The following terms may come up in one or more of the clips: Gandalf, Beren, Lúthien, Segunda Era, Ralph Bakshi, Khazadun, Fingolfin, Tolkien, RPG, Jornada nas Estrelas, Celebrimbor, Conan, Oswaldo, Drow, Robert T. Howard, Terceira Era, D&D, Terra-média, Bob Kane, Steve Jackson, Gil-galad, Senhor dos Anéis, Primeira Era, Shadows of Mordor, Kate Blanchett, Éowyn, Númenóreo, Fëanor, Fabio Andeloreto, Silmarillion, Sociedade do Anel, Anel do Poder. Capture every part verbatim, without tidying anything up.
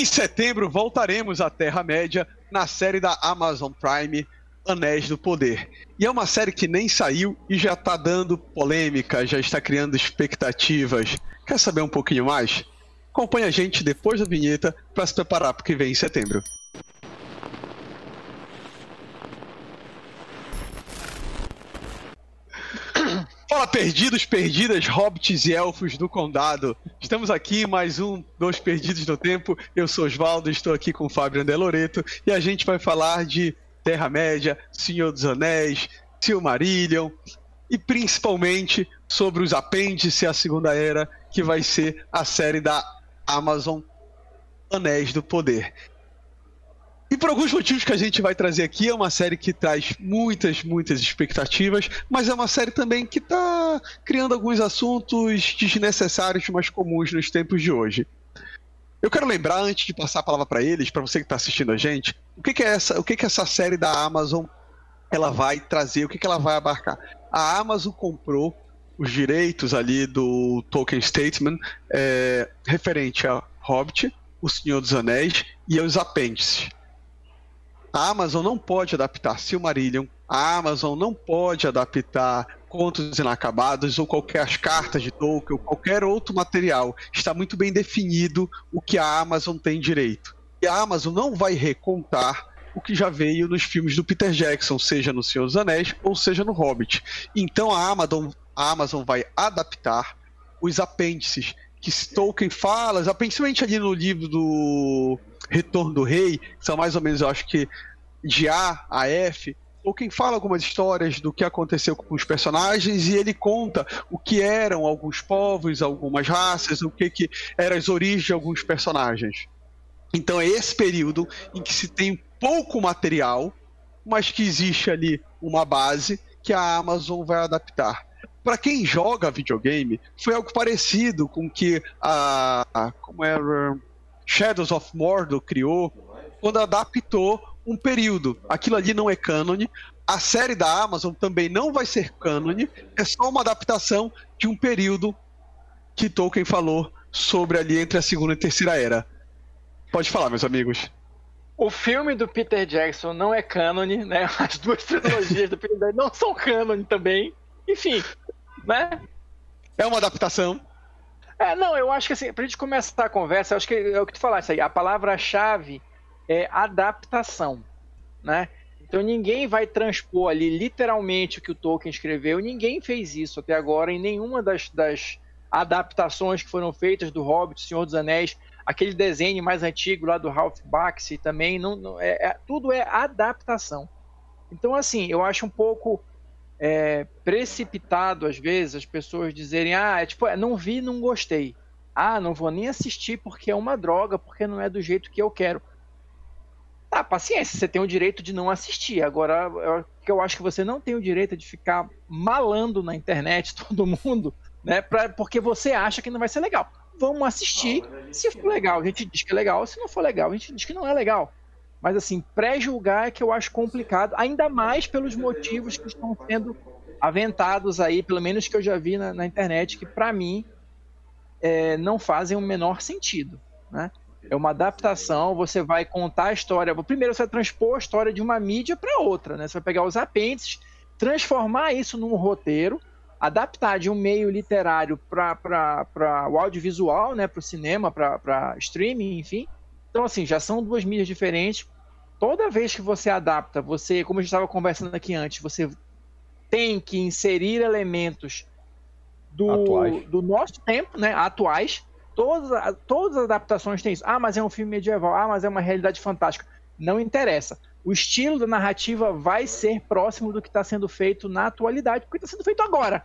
Em setembro voltaremos à Terra-média na série da Amazon Prime, Anéis do Poder. E é uma série que nem saiu e já está dando polêmica, já está criando expectativas. Quer saber um pouquinho mais? Acompanhe a gente depois da vinheta para se preparar para o que vem em setembro. Fala, perdidos, perdidas, hobbits e elfos do condado. Estamos aqui, mais um, dois perdidos no tempo. Eu sou Oswaldo, estou aqui com o Fabio Andeloreto e a gente vai falar de Terra-média, Senhor dos Anéis, Silmarillion e principalmente sobre os apêndices à Segunda Era, que vai ser a série da Amazon Anéis do Poder. E por alguns motivos que a gente vai trazer aqui, é uma série que traz muitas, muitas expectativas, mas é uma série também que está criando alguns assuntos desnecessários, mas comuns nos tempos de hoje. Eu quero lembrar, antes de passar a palavra para eles, para você que está assistindo a gente, o que, que é essa, o que, que essa série da Amazon ela vai trazer, o que, que ela vai abarcar. A Amazon comprou os direitos ali do Tolkien Statement é, referente a Hobbit, O Senhor dos Anéis e aos apêndices. A Amazon não pode adaptar Silmarillion, a Amazon não pode adaptar Contos Inacabados ou qualquer as cartas de Tolkien ou qualquer outro material. Está muito bem definido o que a Amazon tem direito. E a Amazon não vai recontar o que já veio nos filmes do Peter Jackson, seja no Senhor dos Anéis ou seja no Hobbit. Então a Amazon, a Amazon vai adaptar os apêndices que Tolkien fala, principalmente ali no livro do Retorno do Rei, são mais ou menos, eu acho que de A a F, Tolkien fala algumas histórias do que aconteceu com os personagens e ele conta o que eram alguns povos, algumas raças, o que, que eram as origens de alguns personagens. Então é esse período em que se tem pouco material, mas que existe ali uma base que a Amazon vai adaptar. Para quem joga videogame, foi algo parecido com o que a, a como era, Shadows of Mordor criou, quando adaptou um período. Aquilo ali não é cânone, a série da Amazon também não vai ser cânone, é só uma adaptação de um período que Tolkien falou sobre ali entre a Segunda e a Terceira Era. Pode falar, meus amigos. O filme do Peter Jackson não é cânone, né? As duas trilogias do Peter Jackson não são cânone também. Enfim, né? É uma adaptação. É, não, eu acho que assim, pra gente começar a conversa, eu acho que é o que tu falaste aí, a palavra-chave é adaptação, né? Então ninguém vai transpor ali literalmente o que o Tolkien escreveu, ninguém fez isso até agora em nenhuma das, das adaptações que foram feitas do Hobbit, Senhor dos Anéis, aquele desenho mais antigo lá do Ralph Bakshi também, não, não, é, é, tudo é adaptação. Então assim, eu acho um pouco... É, precipitado às vezes as pessoas dizerem, ah, é tipo, não vi, não gostei, ah, não vou nem assistir porque é uma droga, porque não é do jeito que eu quero. Tá, paciência, você tem o direito de não assistir. Agora, eu, eu acho que você não tem o direito de ficar malando na internet todo mundo, né, pra, porque você acha que não vai ser legal. Vamos assistir, não, se for legal a gente diz que é legal, se não for legal a gente diz que não é legal. Mas assim, pré-julgar é que eu acho complicado, ainda mais pelos motivos que estão sendo aventados aí, pelo menos que eu já vi na, na internet, que para mim é, não fazem o menor sentido, né? É uma adaptação, você vai contar a história, primeiro você vai transpor a história de uma mídia para outra, né? Você vai pegar os apêndices, transformar isso num roteiro, adaptar de um meio literário para o audiovisual, né? Para o cinema, para streaming, enfim. Então, assim, já são duas mídias diferentes. Toda vez que você adapta, você, como a gente estava conversando aqui antes, você tem que inserir elementos do, do nosso tempo, né? Atuais. Todas, todas as adaptações têm isso. Ah, mas é um filme medieval. Ah, mas é uma realidade fantástica. Não interessa. O estilo da narrativa vai ser próximo do que está sendo feito na atualidade, porque está sendo feito agora,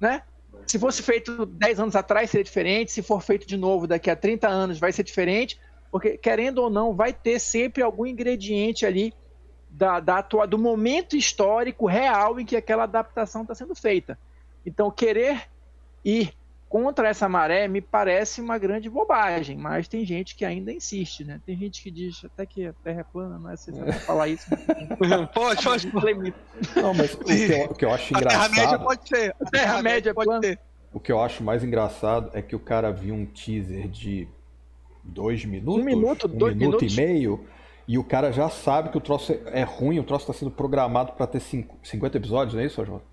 né? Se fosse feito dez anos atrás, seria diferente. Se for feito de novo daqui a trinta anos, vai ser diferente. Porque, querendo ou não, vai ter sempre algum ingrediente ali da, da atua, do momento histórico real em que aquela adaptação está sendo feita. Então, querer ir contra essa maré me parece uma grande bobagem, mas tem gente que ainda insiste, né? Tem gente que diz até que a Terra é plana, não é se você vai falar isso. Pode, pode. Não, mas o que eu, o que eu acho engraçado... A Terra-média pode ser. A Terra-média pode ser. O que eu acho mais engraçado é que o cara viu um teaser de... dois minutos, um minuto, um dois minuto minutos. e meio, e o cara já sabe que o troço é ruim, o troço está sendo programado para ter cinco, cinquenta episódios, não é isso, Oswaldo?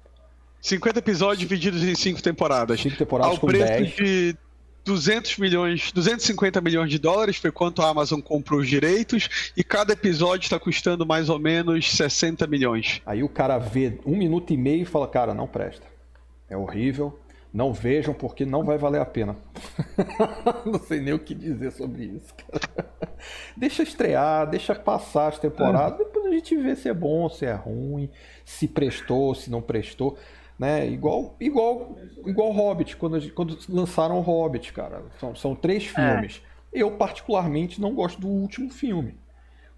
cinquenta episódios divididos em cinco temporadas. cinco temporadas ao com preço dez. De duzentos milhões, duzentos e cinquenta milhões de dólares foi quanto a Amazon comprou os direitos, e cada episódio está custando mais ou menos sessenta milhões. Aí o cara vê um minuto e meio e fala, cara, não presta, é horrível, não vejam porque não vai valer a pena. Não sei nem o que dizer sobre isso, cara. Deixa estrear, deixa passar as temporadas, uhum. Depois a gente vê se é bom, se é ruim, se prestou, se não prestou, né? Igual, igual, igual Hobbit, quando, quando lançaram Hobbit, cara. São, são três filmes. É. Eu, particularmente, não gosto do último filme.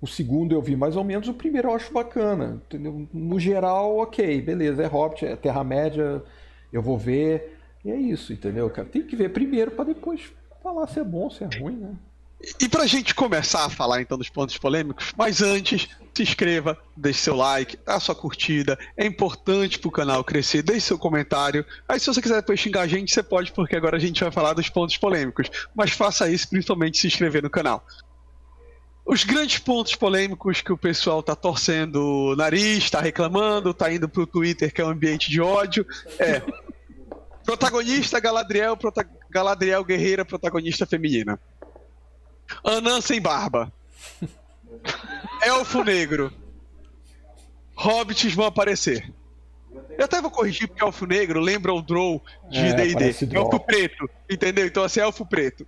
O segundo eu vi mais ou menos, o primeiro eu acho bacana. Entendeu? No geral, ok, beleza, é Hobbit, é Terra-média, eu vou ver. E é isso, entendeu, cara? Tem que ver primeiro para depois falar se é bom, se é ruim, né? E pra gente começar a falar então dos pontos polêmicos, mas antes, se inscreva, deixe seu like, dá sua curtida, é importante pro canal crescer, deixe seu comentário. Aí se você quiser depois xingar a gente, você pode, porque agora a gente vai falar dos pontos polêmicos. Mas faça isso, principalmente se inscrever no canal. Os grandes pontos polêmicos que o pessoal tá torcendo o nariz, tá reclamando, tá indo pro Twitter, que é um ambiente de ódio, é... Protagonista Galadriel, prota... Galadriel guerreira, protagonista feminina. Anã sem barba. Elfo negro. Hobbits vão aparecer. Eu até vou corrigir, porque elfo negro lembra o Drow de D e D. É, elfo preto, entendeu? Então assim, elfo preto.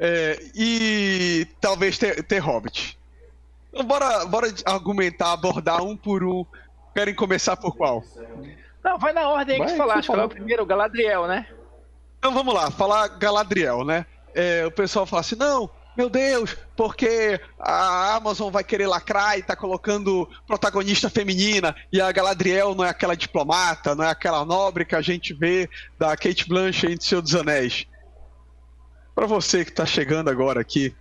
É, e talvez ter, ter hobbit. Então, bora, bora argumentar, abordar um por um. Querem começar por qual? Não, vai na ordem aí que vai, tu falaste. Qual é o primeiro? Galadriel, né? Então vamos lá, falar Galadriel, né? É, o pessoal fala assim, não... Meu Deus, porque a Amazon vai querer lacrar e tá colocando protagonista feminina, e a Galadriel não é aquela diplomata, não é aquela nobre que a gente vê da Kate Blanchett em Senhor dos Anéis. Pra você que tá chegando agora aqui,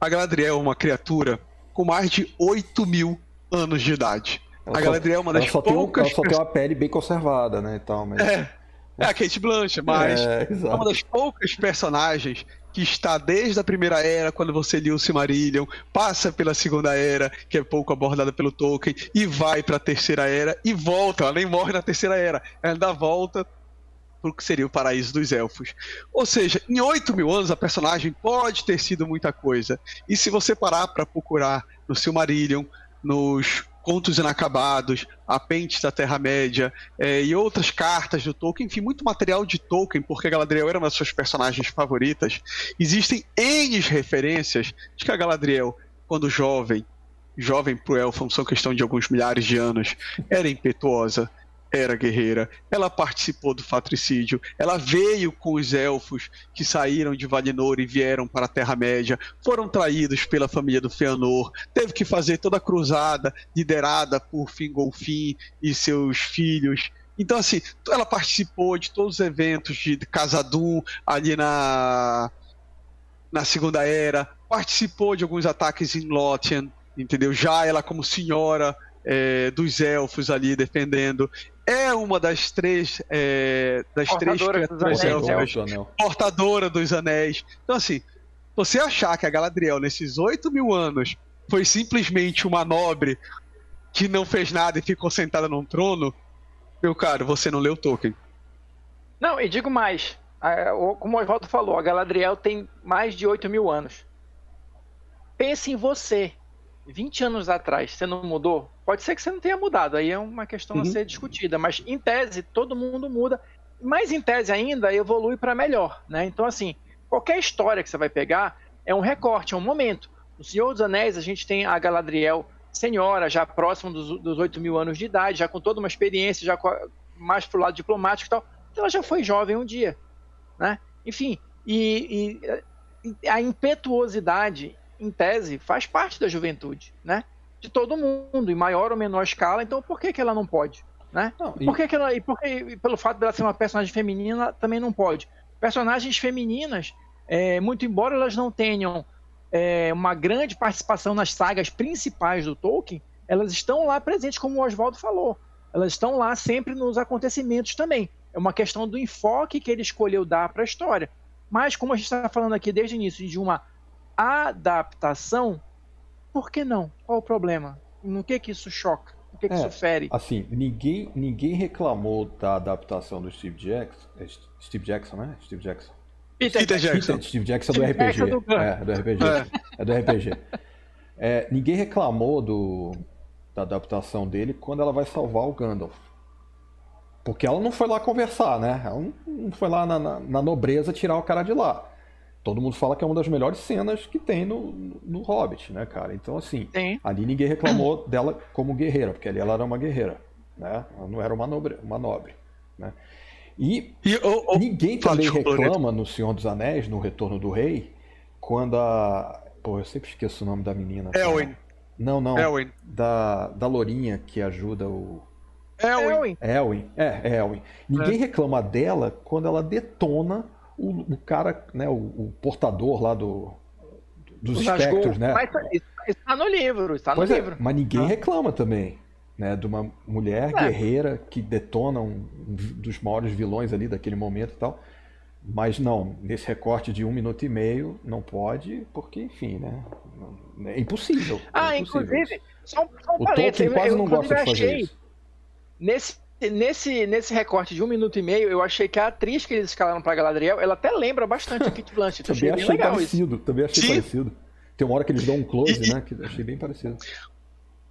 a Galadriel é uma criatura com mais de oito mil anos de idade. Ela a Galadriel é uma das só poucas... Tem um, ela só tem uma pele bem conservada, né, então, mas... É, é a Kate Blanchett, mas é, é uma das poucas personagens... que está desde a Primeira Era, quando você lia o Silmarillion, passa pela Segunda Era, que é pouco abordada pelo Tolkien, e vai para a Terceira Era e volta. Ela nem morre na Terceira Era, ela ainda volta para o que seria o Paraíso dos Elfos. Ou seja, em oito mil anos a personagem pode ter sido muita coisa. E se você parar para procurar no Silmarillion, nos Contos Inacabados, Apêndices da Terra-média, é, e outras cartas do Tolkien, enfim, muito material de Tolkien, porque a Galadriel era uma das suas personagens favoritas. Existem N referências de que a Galadriel, quando jovem, jovem pro elfo, são questão de alguns milhares de anos, era impetuosa, era guerreira, ela participou do fratricídio, ela veio com os elfos que saíram de Valinor e vieram para a Terra-média, foram traídos pela família do Fëanor, teve que fazer toda a cruzada liderada por Fingolfin e seus filhos. Então assim, ela participou de todos os eventos de Khazadun ali na, na Segunda Era, participou de alguns ataques em Lothian, entendeu? Já ela como senhora... É, dos elfos ali defendendo, é uma das três é, das portadora três dos anéis, elfos, portadora dos anéis. Então assim, você achar que a Galadriel nesses oito mil anos foi simplesmente uma nobre que não fez nada e ficou sentada num trono, meu caro, você não leu Tolkien. Não, e digo mais, como o Oswaldo falou, a Galadriel tem mais de oito mil anos. Pense em você vinte anos atrás, você não mudou? Pode ser que você não tenha mudado, aí é uma questão uhum. a ser discutida, mas em tese todo mundo muda, mas em tese ainda evolui para melhor, né? Então assim, qualquer história que você vai pegar é um recorte, é um momento. No Senhor dos Anéis a gente tem a Galadriel senhora, já próximo dos, dos oito mil anos de idade, já com toda uma experiência, já com, mais pro lado diplomático e tal, então ela já foi jovem um dia, né? Enfim, e, e a impetuosidade em tese, faz parte da juventude, né? De todo mundo, em maior ou menor escala, então por que que ela não pode? Né? Não, e... Por que que ela, e, por que, e pelo fato dela ser uma personagem feminina, ela também não pode. Personagens femininas, é, muito embora elas não tenham é, uma grande participação nas sagas principais do Tolkien, elas estão lá presentes, como o Oswaldo falou. Elas estão lá sempre nos acontecimentos também. É uma questão do enfoque que ele escolheu dar para a história. Mas, como a gente está falando aqui desde o início, de uma adaptação, por que não? Qual o problema? No que que isso choca? O que é, que isso fere? Assim, ninguém, ninguém reclamou da adaptação do Steve Jackson. Steve Jackson, né? Steve Jackson. Peter, Peter Jackson. Peter, Steve Jackson Steve do Jackson R P G. Do é, do R P G. É, é do R P G. É, ninguém reclamou do, da adaptação dele quando ela vai salvar o Gandalf. Porque ela não foi lá conversar, né? Ela não foi lá na, na, na nobreza tirar o cara de lá. Todo mundo fala que é uma das melhores cenas que tem no, no Hobbit, né, cara? Então, assim, sim, ali ninguém reclamou dela como guerreira, porque ali ela era uma guerreira, né? Ela não era uma nobre, uma nobre, né? E, e oh, oh, ninguém também reclama no Senhor dos Anéis, no Retorno do Rei, quando a... Pô, eu sempre esqueço o nome da menina. Éowyn. Não, não. Éowyn. Da, da lourinha que ajuda o... Éowyn. Éowyn. É, Éowyn. Ninguém é. reclama dela quando ela detona o, o cara, né, o, o portador lá do, dos espectros, né? Mas está no livro, está no pois livro. É, mas ninguém ah. reclama também, né, de uma mulher é. guerreira que detona um, um dos maiores vilões ali daquele momento e tal. Mas não, nesse recorte de um minuto e meio não pode, porque, enfim, né? É impossível. Ah, é impossível. Inclusive, só um, só um o parênteses. Tolkien quase eu, não gosta de fazer achei... isso. Nesse, nesse, nesse recorte de um minuto e meio, eu achei que a atriz que eles escalaram pra Galadriel, ela até lembra bastante a Kate Blanchett. Também achei, achei legal parecido, isso. Também achei Sim. parecido. Tem uma hora que eles dão um close, né? Que eu achei bem parecido.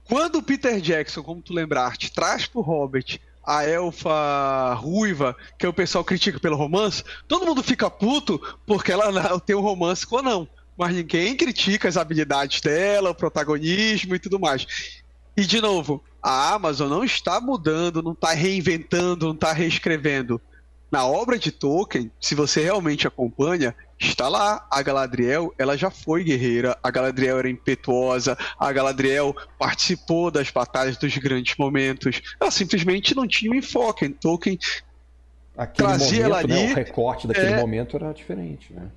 Quando o Peter Jackson, como tu lembraste, traz pro Hobbit a elfa ruiva, que o pessoal critica pelo romance, todo mundo fica puto porque ela tem um romance com Conan. Mas ninguém critica as habilidades dela, o protagonismo e tudo mais. E, de novo, a Amazon não está mudando, não está reinventando, não está reescrevendo. Na obra de Tolkien, se você realmente acompanha, está lá. A Galadriel, ela já foi guerreira, a Galadriel era impetuosa, a Galadriel participou das batalhas dos grandes momentos. Ela simplesmente não tinha um enfoque. Tolkien aquele trazia momento, ela ali... Né, o recorte daquele é... momento era diferente, né?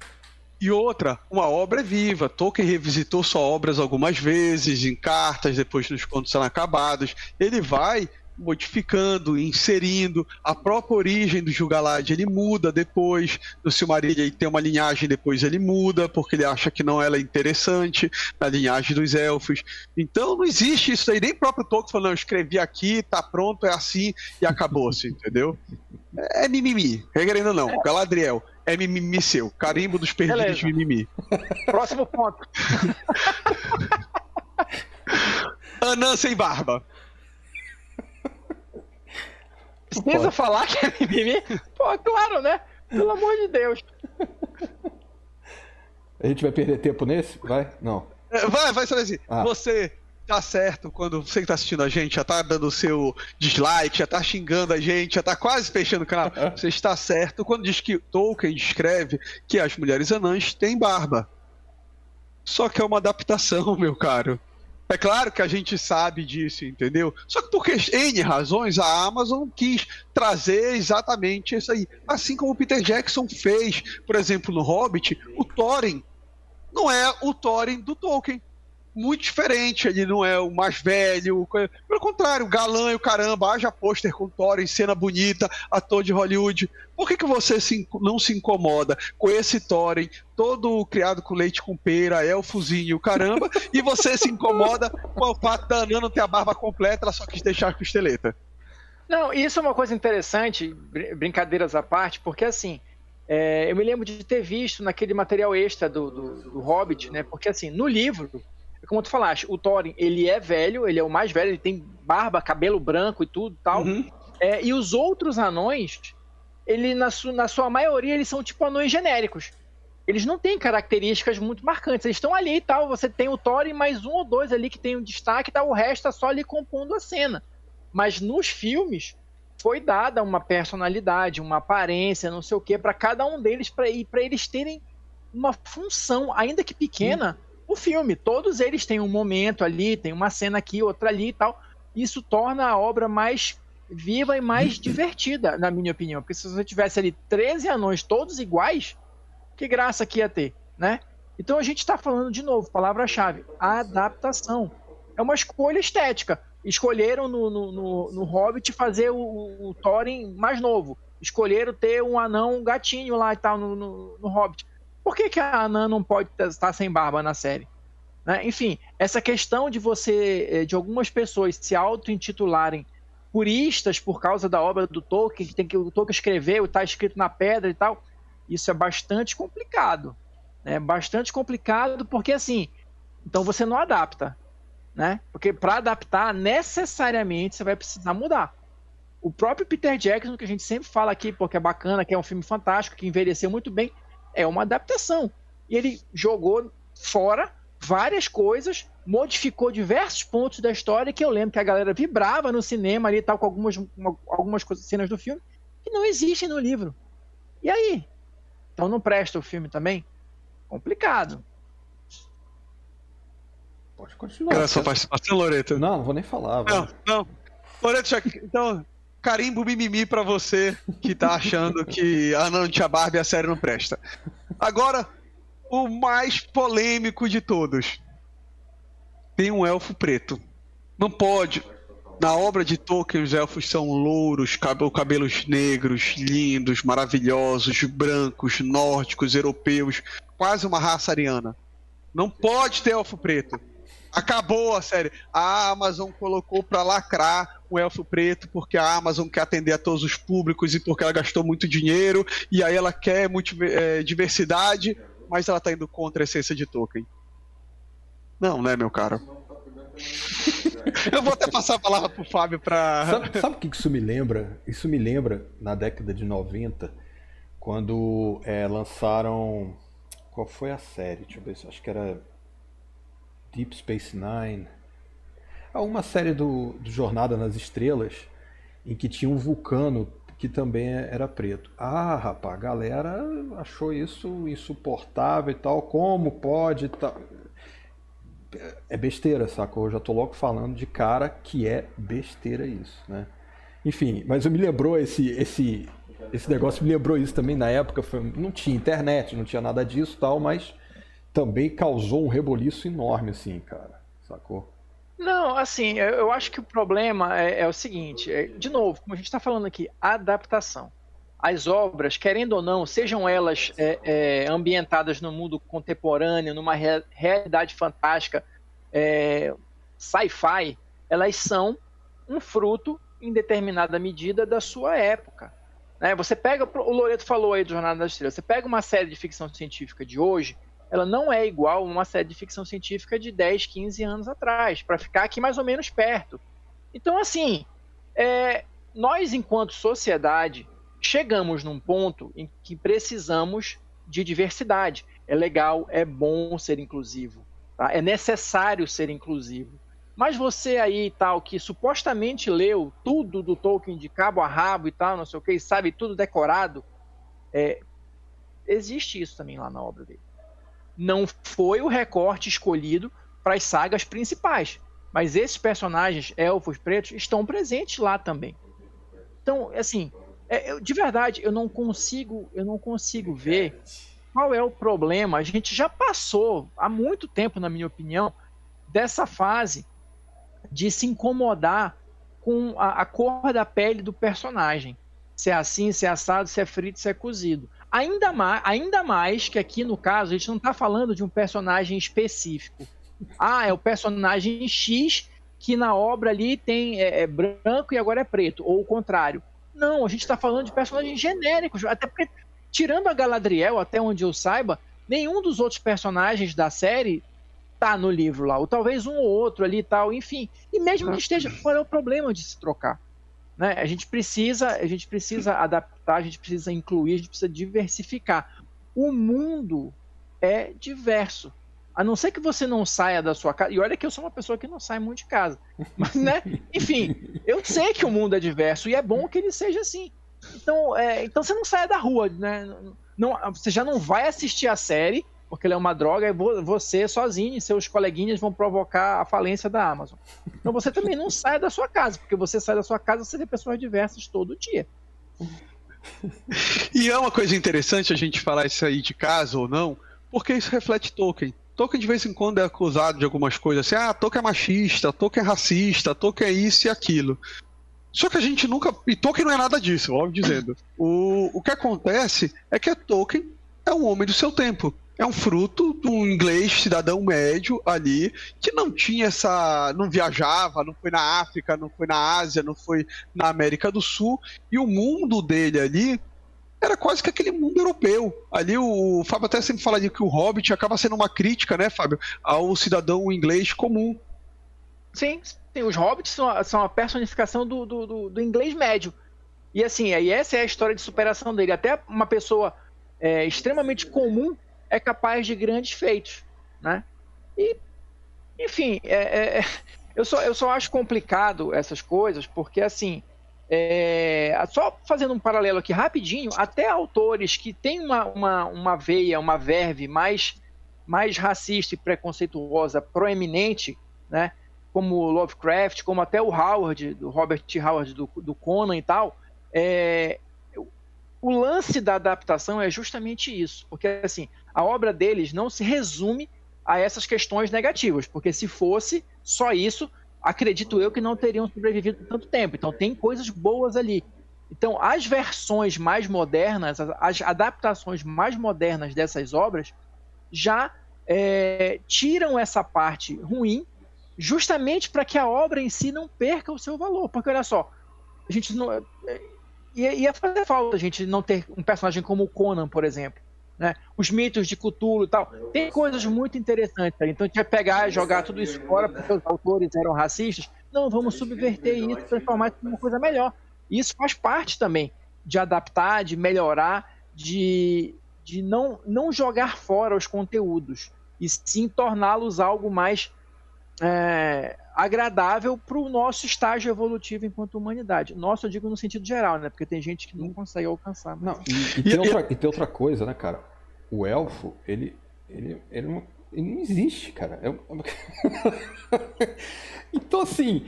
E outra, uma obra é viva. Tolkien revisitou suas obras algumas vezes, em cartas, depois nos contos inacabados. Ele vai modificando, inserindo. A própria origem do Gil-galad ele muda depois. No Silmarillion ele tem uma linhagem, depois ele muda, porque ele acha que não ela é interessante, na linhagem dos elfos. Então não existe isso aí. Nem o próprio Tolkien falou, não, eu escrevi aqui, tá pronto, é assim, e acabou-se, entendeu? É mimimi, querendo ou não, Galadriel. É mimimi seu. Carimbo dos perdidos. Beleza. Mimimi. Próximo ponto. Anã sem barba. Precisa Pode. falar que é mimimi? Pô, claro, né? Pelo amor de Deus. A gente vai perder tempo nesse? Vai? Não. É, vai, vai, sabe assim. Ah. Você... tá certo quando você que tá assistindo a gente já tá dando o seu dislike, já tá xingando a gente, já tá quase fechando o canal. Você está certo quando diz que Tolkien descreve que as mulheres anãs têm barba. Só que é uma adaptação, meu caro. É claro que a gente sabe disso, entendeu? Só que por N razões a Amazon quis trazer exatamente isso aí. Assim como o Peter Jackson fez, por exemplo, no Hobbit, o Thorin não é o Thorin do Tolkien. Muito diferente, ele não é o mais velho, pelo contrário, o galã e o caramba, haja pôster com Thorin, cena bonita, ator de Hollywood. Por que que você se, não se incomoda com esse Thorin, todo criado com leite com pera, elfozinho, caramba, e você se incomoda com o fato da Anã não ter a barba completa, ela só quis deixar a costeleta? Não, isso é uma coisa interessante, brincadeiras à parte, porque assim, é, eu me lembro de ter visto naquele material extra do, do, do Hobbit, né, porque assim, no livro, como tu falaste, o Thorin, ele é velho, ele é o mais velho, ele tem barba, cabelo branco e tudo e tal. Uhum. É, e os outros anões, ele, na, su, na sua maioria, eles são tipo anões genéricos. Eles não têm características muito marcantes. Eles estão ali e tal, você tem o Thorin mais um ou dois ali que tem um destaque e tal, o resto tá só ali compondo a cena. Mas nos filmes, foi dada uma personalidade, uma aparência, não sei o quê, para cada um deles, para eles terem uma função, ainda que pequena, uhum. O filme, todos eles têm um momento ali, tem uma cena aqui, outra ali e tal. Isso torna a obra mais viva e mais divertida, na minha opinião. Porque se você tivesse ali treze anões todos iguais, que graça que ia ter, né? Então a gente está falando de novo, palavra-chave, adaptação. É uma escolha estética. Escolheram no, no, no, no Hobbit fazer o, o Thorin mais novo. Escolheram ter um anão, um gatinho lá e tal no, no, no Hobbit. Por que que a Anã não pode estar sem barba na série? Né? Enfim, essa questão de você, de algumas pessoas se auto-intitularem puristas por causa da obra do Tolkien, que tem que o Tolkien escreveu, está escrito na pedra e tal, isso é bastante complicado. É bastante complicado porque, assim, então você não adapta, né? Porque para adaptar, necessariamente você vai precisar mudar. O próprio Peter Jackson, que a gente sempre fala aqui, porque é bacana, que é um filme fantástico, que envelheceu muito bem, é uma adaptação. E ele jogou fora várias coisas, modificou diversos pontos da história, que eu lembro que a galera vibrava no cinema ali, tal, com algumas, algumas coisas, cenas do filme, que não existem no livro. E aí? Então não presta o filme também? Complicado. Pode continuar. Era só participação, Loreto. Não, não vou nem falar. Não, velho. não. Loreto, então, carimbo mimimi pra você que tá achando que a Anã não tinha barba e a série não presta. Agora, o mais polêmico de todos. Tem um elfo preto. Não pode. Na obra de Tolkien, os elfos são louros, cabelos negros, lindos, maravilhosos, brancos, nórdicos, europeus, quase uma raça ariana. Não pode ter elfo preto. Acabou a série. A Amazon colocou para lacrar o elfo preto porque a Amazon quer atender a todos os públicos e porque ela gastou muito dinheiro e aí ela quer diversidade, mas ela tá indo contra a essência de Tolkien. Não, né, meu cara? Eu vou até passar a palavra pro Fábio pra... Sabe, sabe o que isso me lembra? Isso me lembra, na década de noventa, quando é, lançaram... Qual foi a série? Deixa eu ver, acho que era Deep Space Nine. Uma série do, do Jornada nas Estrelas, em que tinha um vulcano que também era preto. Ah, rapaz, a galera achou isso insuportável e tal. Como pode e tal... É besteira, sacou? Eu já tô logo falando de cara que é besteira isso, né? Enfim, mas eu me lembrou esse, esse, esse negócio, me lembrou isso também na época. Foi, não tinha internet, não tinha nada disso e tal, mas também causou um reboliço enorme, assim, cara, sacou? Não, assim, eu acho que o problema é, é o seguinte, é, de novo, como a gente tá falando aqui, adaptação. As obras, querendo ou não, sejam elas é, é, ambientadas no mundo contemporâneo, numa re realidade fantástica, é, sci-fi, elas são um fruto, em determinada medida, da sua época. Né? Você pega, o Loreto falou aí do Jornada das Estrelas, você pega uma série de ficção científica de hoje, ela não é igual a uma série de ficção científica de dez, quinze anos atrás, para ficar aqui mais ou menos perto. Então, assim, é, nós, enquanto sociedade, chegamos num ponto em que precisamos de diversidade. É legal, é bom ser inclusivo, tá? É necessário ser inclusivo. Mas você aí, tal, que supostamente leu tudo do Tolkien de cabo a rabo e tal, não sei o que, sabe, tudo decorado, é, existe isso também lá na obra dele. Não foi o recorte escolhido para as sagas principais, mas esses personagens elfos pretos estão presentes lá também. Então, assim... É, eu, de verdade, eu não consigo, eu não consigo ver qual é o problema. A gente já passou há muito tempo, na minha opinião, dessa fase de se incomodar com a, a cor da pele do personagem. Se é assim, se é assado, se é frito, se é cozido. Ainda mais, ainda mais que aqui, no caso, a gente não está falando de um personagem específico. Ah, é o personagem X que na obra ali tem, é, é branco e agora é preto, ou o contrário. Não, a gente está falando de personagens genéricos, até porque, tirando a Galadriel, até onde eu saiba, nenhum dos outros personagens da série tá no livro lá, ou talvez um ou outro ali e tal, enfim. E mesmo que esteja, qual é o problema de se trocar? Né? A gente precisa, a gente precisa adaptar, a gente precisa incluir, a gente precisa diversificar. O mundo é diverso. A não ser que você não saia da sua casa... E olha que eu sou uma pessoa que não sai muito de casa. Mas, né? Enfim, eu sei que o mundo é diverso e é bom que ele seja assim. Então, é, então você não saia da rua, né? Não, você já não vai assistir a série, porque ela é uma droga, e você sozinho e seus coleguinhas vão provocar a falência da Amazon. Então você também não saia da sua casa, porque você sai da sua casa, você vê pessoas diversas todo dia. E é uma coisa interessante a gente falar isso aí de casa ou não, porque isso reflete Tolkien. Tolkien de vez em quando é acusado de algumas coisas assim, ah, Tolkien é machista, Tolkien é racista, Tolkien é isso e aquilo. Só que a gente nunca... E Tolkien não é nada disso, óbvio dizendo. O, o que acontece é que Tolkien é um homem do seu tempo. É um fruto de um inglês cidadão médio ali, que não tinha essa... não viajava, não foi na África, não foi na Ásia, não foi na América do Sul. E o mundo dele ali era quase que aquele mundo europeu. Ali o, o Fábio até sempre fala de que o Hobbit acaba sendo uma crítica, né, Fábio, ao cidadão inglês comum. Sim, sim. Os Hobbits são a, são a personificação do, do, do, do inglês médio. E assim, aí essa é a história de superação dele. Até uma pessoa é, extremamente comum é capaz de grandes feitos, né? E, enfim, é, é, eu, só, eu só acho complicado essas coisas, porque assim, é, só fazendo um paralelo aqui rapidinho, até autores que têm uma, uma, uma veia, uma verve mais, mais racista e preconceituosa, proeminente, né? Como Lovecraft, como até o Howard, do Robert T. Howard, do, do Conan e tal, é... O lance da adaptação é justamente isso, porque assim, a obra deles não se resume a essas questões negativas, porque se fosse só isso, acredito eu que não teriam sobrevivido tanto tempo. Então tem coisas boas ali. Então as versões mais modernas, as adaptações mais modernas dessas obras já é, tiram essa parte ruim, justamente para que a obra em si não perca o seu valor, porque olha só, a gente não... Ia fazer falta a gente não ter um personagem como o Conan, por exemplo, né? Os mitos de Cthulhu e tal. Tem coisas muito interessantes. Então a gente vai pegar e jogar tudo isso fora porque os autores eram racistas. Não, vamos subverter isso, transformar isso em uma coisa melhor. Isso faz parte também de adaptar, de melhorar, de, de não, não jogar fora os conteúdos e sim torná-los algo mais é, agradável para o nosso estágio evolutivo enquanto humanidade. Nossa, eu digo no sentido geral, né? Porque tem gente que não consegue alcançar. Mas... Não, e, e, tem outra, e tem outra coisa, né, cara? O elfo, ele, ele, ele, não, ele não existe, cara. É uma... Então, assim...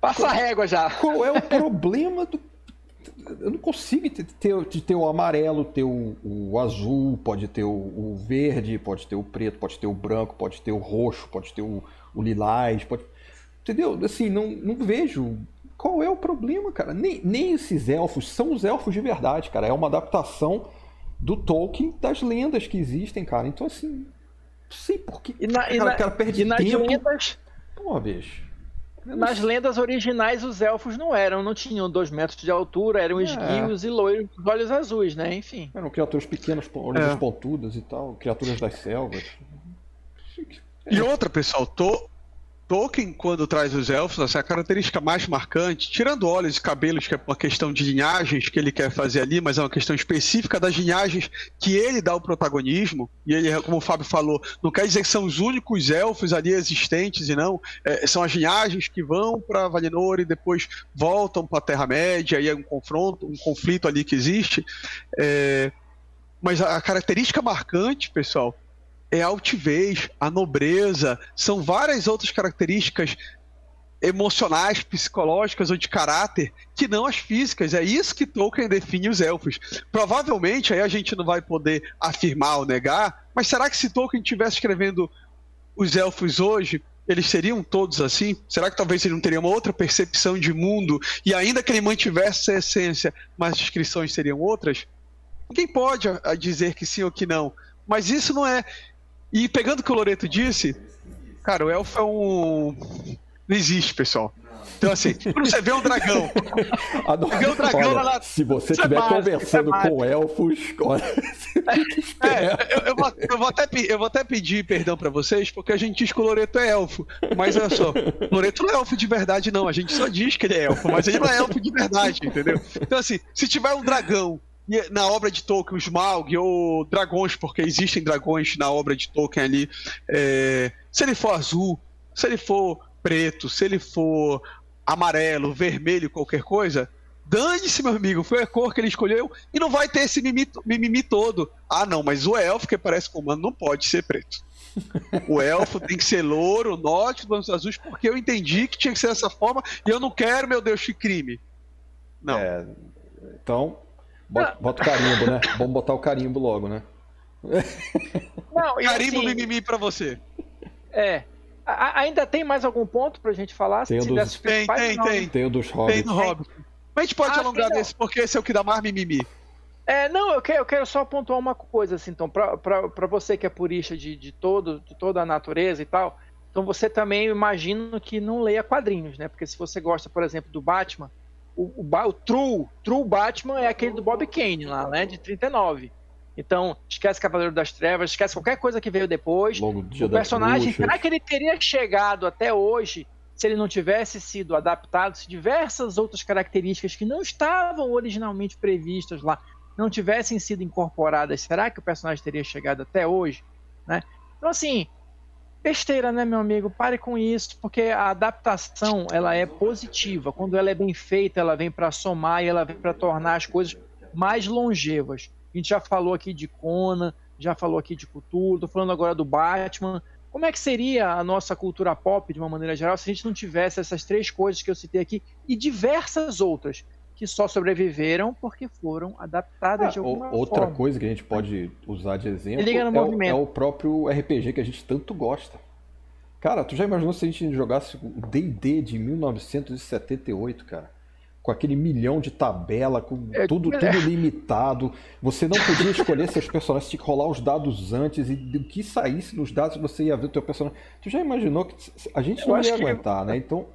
Passa a régua já. Qual é o problema do... Eu não consigo ter, ter, ter o amarelo, ter o, o azul, pode ter o, o verde, pode ter o preto, pode ter o branco, pode ter o roxo, pode ter o, o lilás, pode... Entendeu? Assim, não, não vejo qual é o problema, cara. Nem, nem esses elfos são os elfos de verdade, cara. É uma adaptação do Tolkien das lendas que existem, cara. Então, assim, não sei porquê. E na, cara, e na, cara perde e nas tempo. Lendas... Pô, bicho. Nas lendas originais, os elfos não eram, não tinham dois metros de altura, eram esguios é. e loiros com olhos azuis, né? Enfim. Eram criaturas pequenas, orelhas é. pontudas e tal, criaturas das selvas. É. E outra, pessoal, to... Tolkien, quando traz os elfos, essa é a característica mais marcante, tirando olhos e cabelos, que é uma questão de linhagens que ele quer fazer ali, mas é uma questão específica das linhagens que ele dá o protagonismo, e ele, como o Fábio falou, não quer dizer que são os únicos elfos ali existentes, e não, é, são as linhagens que vão para Valinor e depois voltam para a Terra-média, e é um confronto, um conflito ali que existe, é, mas a característica marcante, pessoal, é a altivez, a nobreza, são várias outras características emocionais, psicológicas ou de caráter, que não as físicas. É isso que Tolkien define os elfos. Provavelmente, aí a gente não vai poder afirmar ou negar, mas será que se Tolkien estivesse escrevendo os elfos hoje, eles seriam todos assim? Será que talvez ele não teria uma outra percepção de mundo e ainda que ele mantivesse a essência, mas as descrições seriam outras? Ninguém pode dizer que sim ou que não, mas isso não é... E pegando o que o Loreto disse, cara, o elfo é um... Não existe, pessoal. Então, assim, quando você vê um dragão... Você vê um dragão olha, lá... Se você estiver é conversando é com elfos... Olha, é, eu, eu, vou, eu, vou até, eu vou até pedir perdão pra vocês, porque a gente diz que o Loreto é elfo. Mas, olha só, o Loreto não é elfo de verdade, não. A gente só diz que ele é elfo, mas ele não é elfo de verdade, entendeu? Então, assim, se tiver um dragão... Na obra de Tolkien, os Smaug ou dragões, porque existem dragões na obra de Tolkien ali, é, se ele for azul, se ele for preto, se ele for amarelo, vermelho, qualquer coisa, dane-se, meu amigo, foi a cor que ele escolheu e não vai ter esse mimimi, mimimi todo. Ah, não, mas o elfo que parece com o humano não pode ser preto. O elfo tem que ser louro, norte, dos azuis, porque eu entendi que tinha que ser dessa forma e eu não quero, meu Deus, que crime. Não. É, então... Bota, bota o carimbo, né? Vamos botar o carimbo logo, né? Não, e carimbo assim, mimimi pra você. É. A, ainda tem mais algum ponto pra gente falar? Tem, se dos... tem, tem, tem. Tem o dos Hobbits. Tem do Hobbit. Mas a gente pode ah, alongar desse, porque esse é o que dá mais mimimi. É, não, eu quero, eu quero só pontuar uma coisa, assim, então, para você que é purista de, de, todo, de toda a natureza e tal, então você também, eu imagino que não leia quadrinhos, né? Porque se você gosta, por exemplo, do Batman, o, o, o True, True Batman é aquele do Bob Kane lá, né? De trinta e nove. Então, esquece Cavaleiro das Trevas, esquece qualquer coisa que veio depois. Logo, o personagem, será que ele teria chegado até hoje se ele não tivesse sido adaptado, se diversas outras características que não estavam originalmente previstas lá não tivessem sido incorporadas, será que o personagem teria chegado até hoje? Né? Então, assim, besteira, né, meu amigo? Pare com isso, porque a adaptação, ela é positiva. Quando ela é bem feita, ela vem para somar e ela vem para tornar as coisas mais longevas. A gente já falou aqui de Conan, já falou aqui de Cthulhu, estou falando agora do Batman. Como é que seria a nossa cultura pop, de uma maneira geral, se a gente não tivesse essas três coisas que eu citei aqui e diversas outras que só sobreviveram porque foram adaptadas ah, de alguma outra forma? Outra coisa que a gente pode usar de exemplo liga no é, o, é o próprio R P G que a gente tanto gosta. Cara, tu já imaginou se a gente jogasse o D e D de mil novecentos e setenta e oito, cara? Com aquele milhão de tabela, com tudo, tudo limitado. Você não podia escolher seus personagens, tinha que rolar os dados antes, e do que saísse nos dados você ia ver o teu personagem. Tu já imaginou que a gente não ia aguentar, né? Então,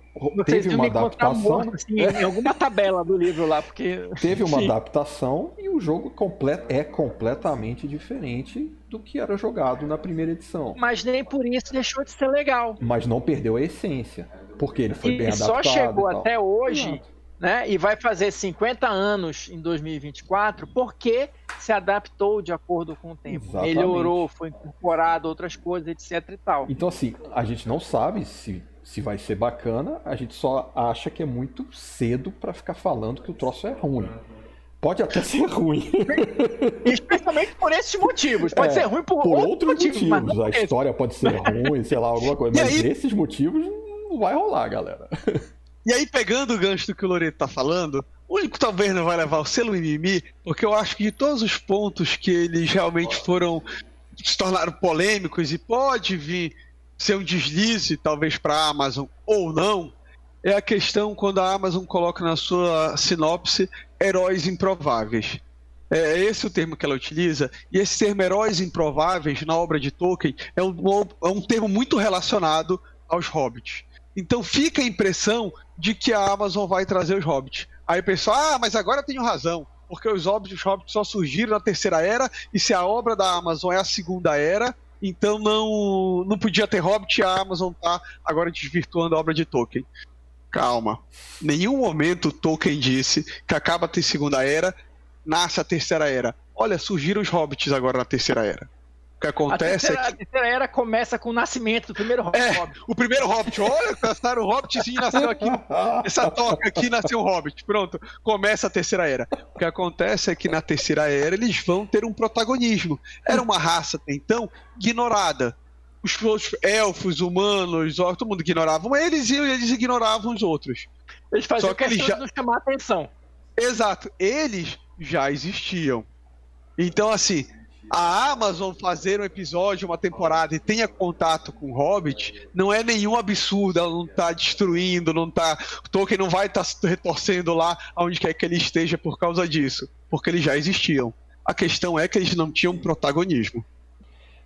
teve uma adaptação. Em alguma tabela do livro lá, porque... Teve uma adaptação e o jogo completo é completamente diferente do que era jogado na primeira edição. Mas nem por isso deixou de ser legal. Mas não perdeu a essência, porque ele foi bem adaptado. E só chegou até hoje... Né? E vai fazer cinquenta anos em dois mil e vinte e quatro, porque se adaptou de acordo com o tempo. Exatamente. Melhorou, foi incorporado outras coisas, etc e tal. Então, assim, a gente não sabe se, se vai ser bacana, a gente só acha que é muito cedo para ficar falando que o troço é ruim. Pode até ser ruim. Especialmente por esses motivos. Pode é, ser ruim por, por outros motivos. motivos. A história pode ser ruim, sei lá, alguma coisa. E mas aí... esses motivos não vai rolar, galera. E aí, pegando o gancho do que o Loreto tá falando, o único que talvez não vai levar o selo mimimi, porque eu acho que de todos os pontos que eles realmente foram, se tornaram polêmicos e pode vir ser um deslize, talvez para a Amazon ou não, é a questão quando a Amazon coloca na sua sinopse heróis improváveis. É esse o termo que ela utiliza, e esse termo heróis improváveis na obra de Tolkien é um, é um termo muito relacionado aos hobbits. Então fica a impressão de que a Amazon vai trazer os hobbits. Aí o pessoal, ah, mas agora eu tenho razão, porque os hobbits, os hobbits só surgiram na Terceira Era, e se a obra da Amazon é a Segunda Era, então não, não podia ter hobbit, e a Amazon tá agora desvirtuando a obra de Tolkien. Calma, em nenhum momento Tolkien disse que acaba a Segunda Era, nasce a Terceira Era. Olha, surgiram os hobbits agora na Terceira Era. O que acontece a terceira, é que... a terceira era começa com o nascimento do primeiro Hobbit. É, o primeiro Hobbit. Olha, passaram o Hobbit e nasceu aqui. Essa toca aqui nasceu o Hobbit. Pronto, começa a Terceira Era. O que acontece é que na Terceira Era eles vão ter um protagonismo. Era uma raça, então, ignorada. Os, os elfos, humanos, todo mundo ignoravam eles e eles ignoravam os outros. Eles faziam só que eles já... não chamar a atenção. Exato. Eles já existiam. Então, assim... a Amazon fazer um episódio, uma temporada e tenha contato com o Hobbit não é nenhum absurdo, ela não está destruindo, não tá... o Tolkien não vai estar tá retorcendo lá aonde quer que ele esteja por causa disso, porque eles já existiam. A questão é que eles não tinham protagonismo.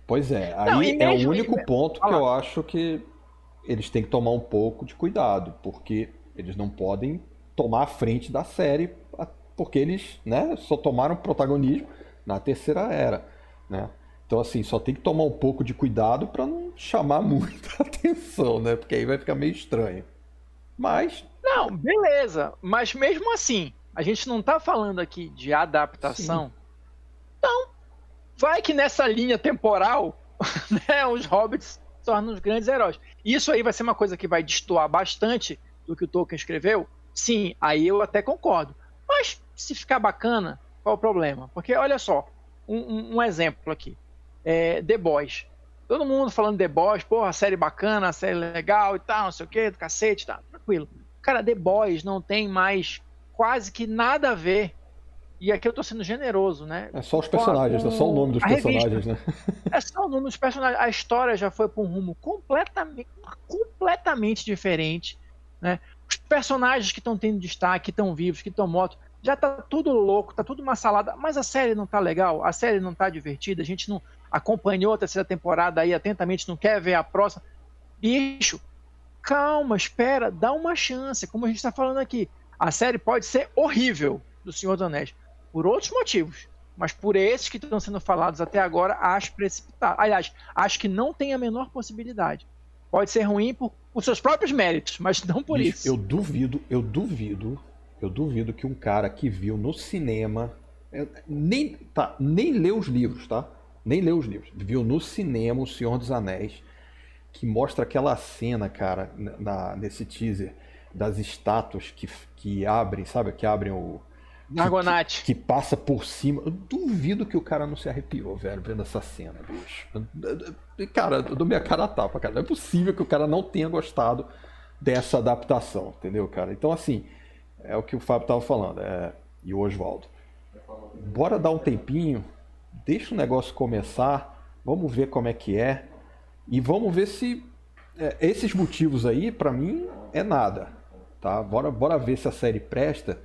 Pois é, aí não, é o único mesmo ponto que eu acho que eles têm que tomar um pouco de cuidado, porque eles não podem tomar a frente da série, porque eles, né, só tomaram protagonismo na Terceira Era, né? Então, assim, só tem que tomar um pouco de cuidado para não chamar muita atenção, né? Porque aí vai ficar meio estranho. Mas... não, beleza. Mas mesmo assim, a gente não tá falando aqui de adaptação. Sim. Então, vai que nessa linha temporal, né, os hobbits se tornam os grandes heróis. Isso aí vai ser uma coisa que vai destoar bastante do que o Tolkien escreveu? Sim, aí eu até concordo. Mas se ficar bacana... qual o problema? Porque, olha só, um, um, um exemplo aqui, é, The Boys. Todo mundo falando The Boys, porra, série bacana, série legal e tal, não sei o que, do cacete, tá, tranquilo. Cara, The Boys não tem mais quase que nada a ver, e aqui eu tô sendo generoso, né? É só os personagens, com... é só o nome dos a personagens, revista, né? É só o nome dos personagens. A história já foi pra um rumo completamente, completamente diferente, né? Os personagens que estão tendo destaque, que estão vivos, que estão mortos, já tá tudo louco, tá tudo uma salada, mas a série não tá legal, a série não tá divertida, a gente não acompanhou a terceira temporada aí atentamente, não quer ver a próxima. Bicho, calma, espera, dá uma chance, como a gente tá falando aqui. A série pode ser horrível do Senhor dos Anéis, por outros motivos, mas por esses que estão sendo falados até agora, acho precipitado. Aliás, acho que não tem a menor possibilidade. Pode ser ruim por, por seus próprios méritos, mas não por isso. Eu duvido, eu duvido, eu duvido que um cara que viu no cinema, nem, tá, nem leu os livros, tá? Nem leu os livros. Viu no cinema O Senhor dos Anéis, que mostra aquela cena, cara, na, nesse teaser, das estátuas que, que abrem, sabe? Que abrem o... Que, que passa por cima. Eu duvido que o cara não se arrepiou, velho, vendo essa cena, bicho. Cara, eu dou minha cara a tapa, cara. Não é possível que o cara não tenha gostado dessa adaptação, entendeu, cara? Então, assim, é o que o Fábio tava falando, é... e o Oswaldo. Bora dar um tempinho, deixa o negócio começar, vamos ver como é que é, e vamos ver se... É, esses motivos aí, pra mim, é nada, tá? Bora, bora ver se a série presta...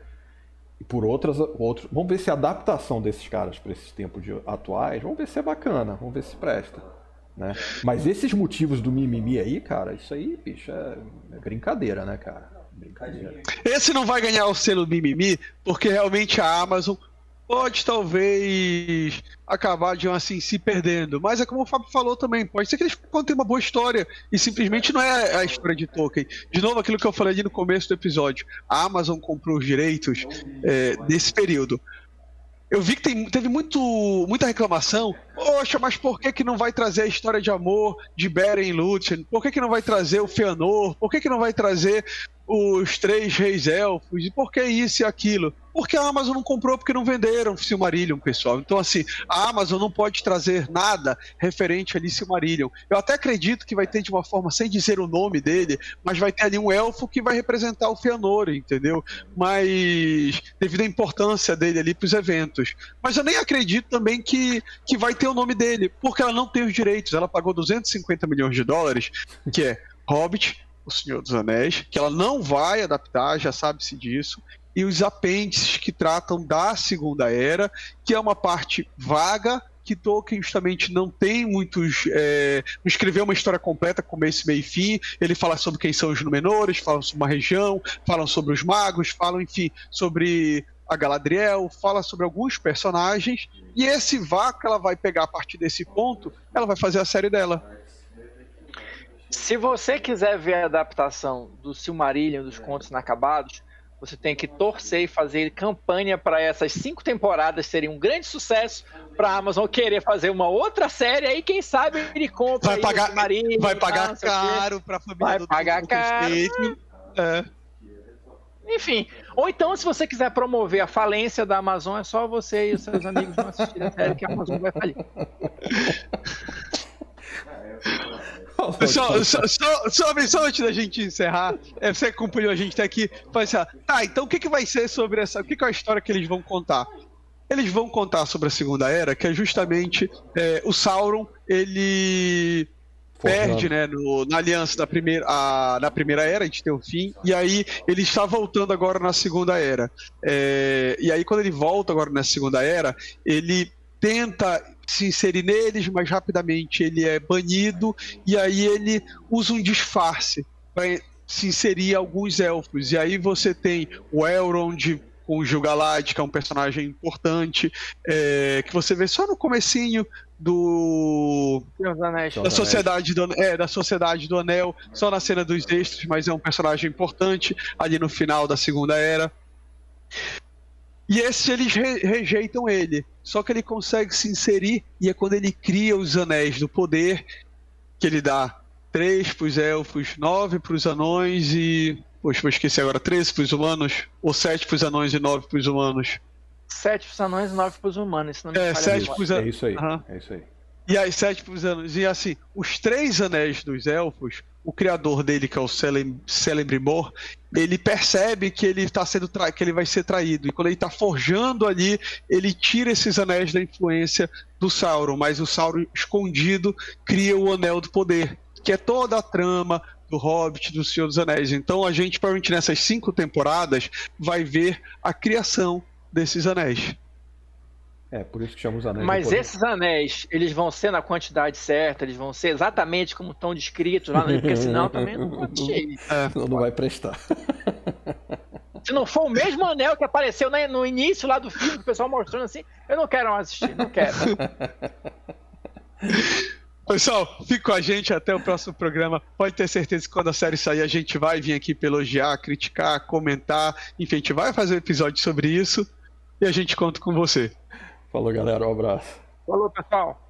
E por outras, outros, vamos ver se a adaptação desses caras para esses tempos de, atuais, vamos ver se é bacana, vamos ver se presta, né? Mas esses motivos do mimimi aí, cara, isso aí, bicho, é, é brincadeira, né, cara? Brincadeira. Esse não vai ganhar o selo mimimi, porque realmente a Amazon pode talvez acabar de assim se perdendo, mas é como o Fábio falou também, pode ser que eles contem uma boa história e simplesmente não é a história de Tolkien. De novo, aquilo que eu falei ali no começo do episódio, a Amazon comprou os direitos é, desse período. Eu vi que tem, teve muito, muita reclamação, poxa, mas por que que não vai trazer a história de amor de Beren e Lúthien? Por que que não vai trazer o Fëanor? Por que que não vai trazer os três reis elfos? E por que isso e aquilo? Porque a Amazon não comprou, porque não venderam Silmarillion, pessoal. Então, assim, a Amazon não pode trazer nada referente ali Silmarillion. Eu até acredito que vai ter de uma forma, sem dizer o nome dele, mas vai ter ali um elfo que vai representar o Fëanor, entendeu? Mas devido à importância dele ali para os eventos. Mas eu nem acredito também que, que vai ter o nome dele, porque ela não tem os direitos. Ela pagou duzentos e cinquenta milhões de dólares, que é Hobbit, O Senhor dos Anéis, que ela não vai adaptar, já sabe-se disso, e os apêndices que tratam da Segunda Era, que é uma parte vaga, que Tolkien justamente não tem muitos... É, não escreveu uma história completa, começo, meio e fim, ele fala sobre quem são os Númenóreos, falam sobre uma região, falam sobre os magos, falam, enfim, sobre a Galadriel, fala sobre alguns personagens, e esse vácuo ela vai pegar a partir desse ponto, ela vai fazer a série dela. Se você quiser ver a adaptação do Silmarillion, dos Contos Inacabados, você tem que torcer e fazer campanha para essas cinco temporadas serem um grande sucesso, para a Amazon querer fazer uma outra série, aí quem sabe ele compra vai pagar, o Silmarillion. Vai pagar tá, caro para a família vai do pagar do caro. É. Enfim, ou então se você quiser promover a falência da Amazon, é só você e os seus amigos não assistirem a série que a Amazon vai falir. Só, só, só, só, só antes da gente encerrar, é, você acompanhou a gente até aqui, vai ser, tá, então o que, que vai ser sobre essa, o que, que é a história que eles vão contar? Eles vão contar sobre a Segunda Era, que é justamente é, o Sauron, ele perde, né, no, na aliança da primeira, a, na Primeira Era, a gente tem o fim, e aí ele está voltando agora na Segunda Era. É, e aí quando ele volta agora na Segunda Era, ele tenta se inserir neles, mas rapidamente ele é banido, e aí ele usa um disfarce para se inserir alguns elfos. E aí você tem o Elrond com o Gil-galad, que é um personagem importante, é, que você vê só no comecinho do... da Sociedade do, é, da Sociedade do Anel, só na cena dos extras, mas é um personagem importante ali no final da Segunda Era. E esses eles re rejeitam ele, só que ele consegue se inserir, e é quando ele cria os Anéis do Poder, que ele dá três para os elfos, nove para os anões e... Poxa, vou esquecer agora, treze para os humanos, ou sete para os anões e nove para os humanos? sete para os anões e nove para os humanos, se não me falha. É, sete para os anões. É isso aí, uhum. É isso aí. E aí, sete para os anões. E assim, os três anéis dos elfos, o criador dele, que é o Celebrimbor, ele percebe que ele, tá sendo tra... que ele vai ser traído. E quando ele está forjando ali, ele tira esses anéis da influência do Sauron. Mas o Sauron, escondido, cria o Anel do Poder, que é toda a trama do Hobbit, do Senhor dos Anéis. Então a gente, provavelmente nessas cinco temporadas, vai ver a criação desses anéis. É, por isso que chamam os anéis. Mas esses anéis, eles vão ser na quantidade certa, eles vão ser exatamente como estão descritos lá, porque senão também não pode cheio. É, não, não vai prestar. Se não for o mesmo anel que apareceu no início lá do filme, que o pessoal mostrando assim, eu não quero mais assistir, não quero. Pessoal, fica com a gente até o próximo programa. Pode ter certeza que quando a série sair, a gente vai vir aqui para elogiar, criticar, comentar. Enfim, a gente vai fazer um episódio sobre isso e a gente conta com você. Falou, galera. Um abraço. Falou, pessoal.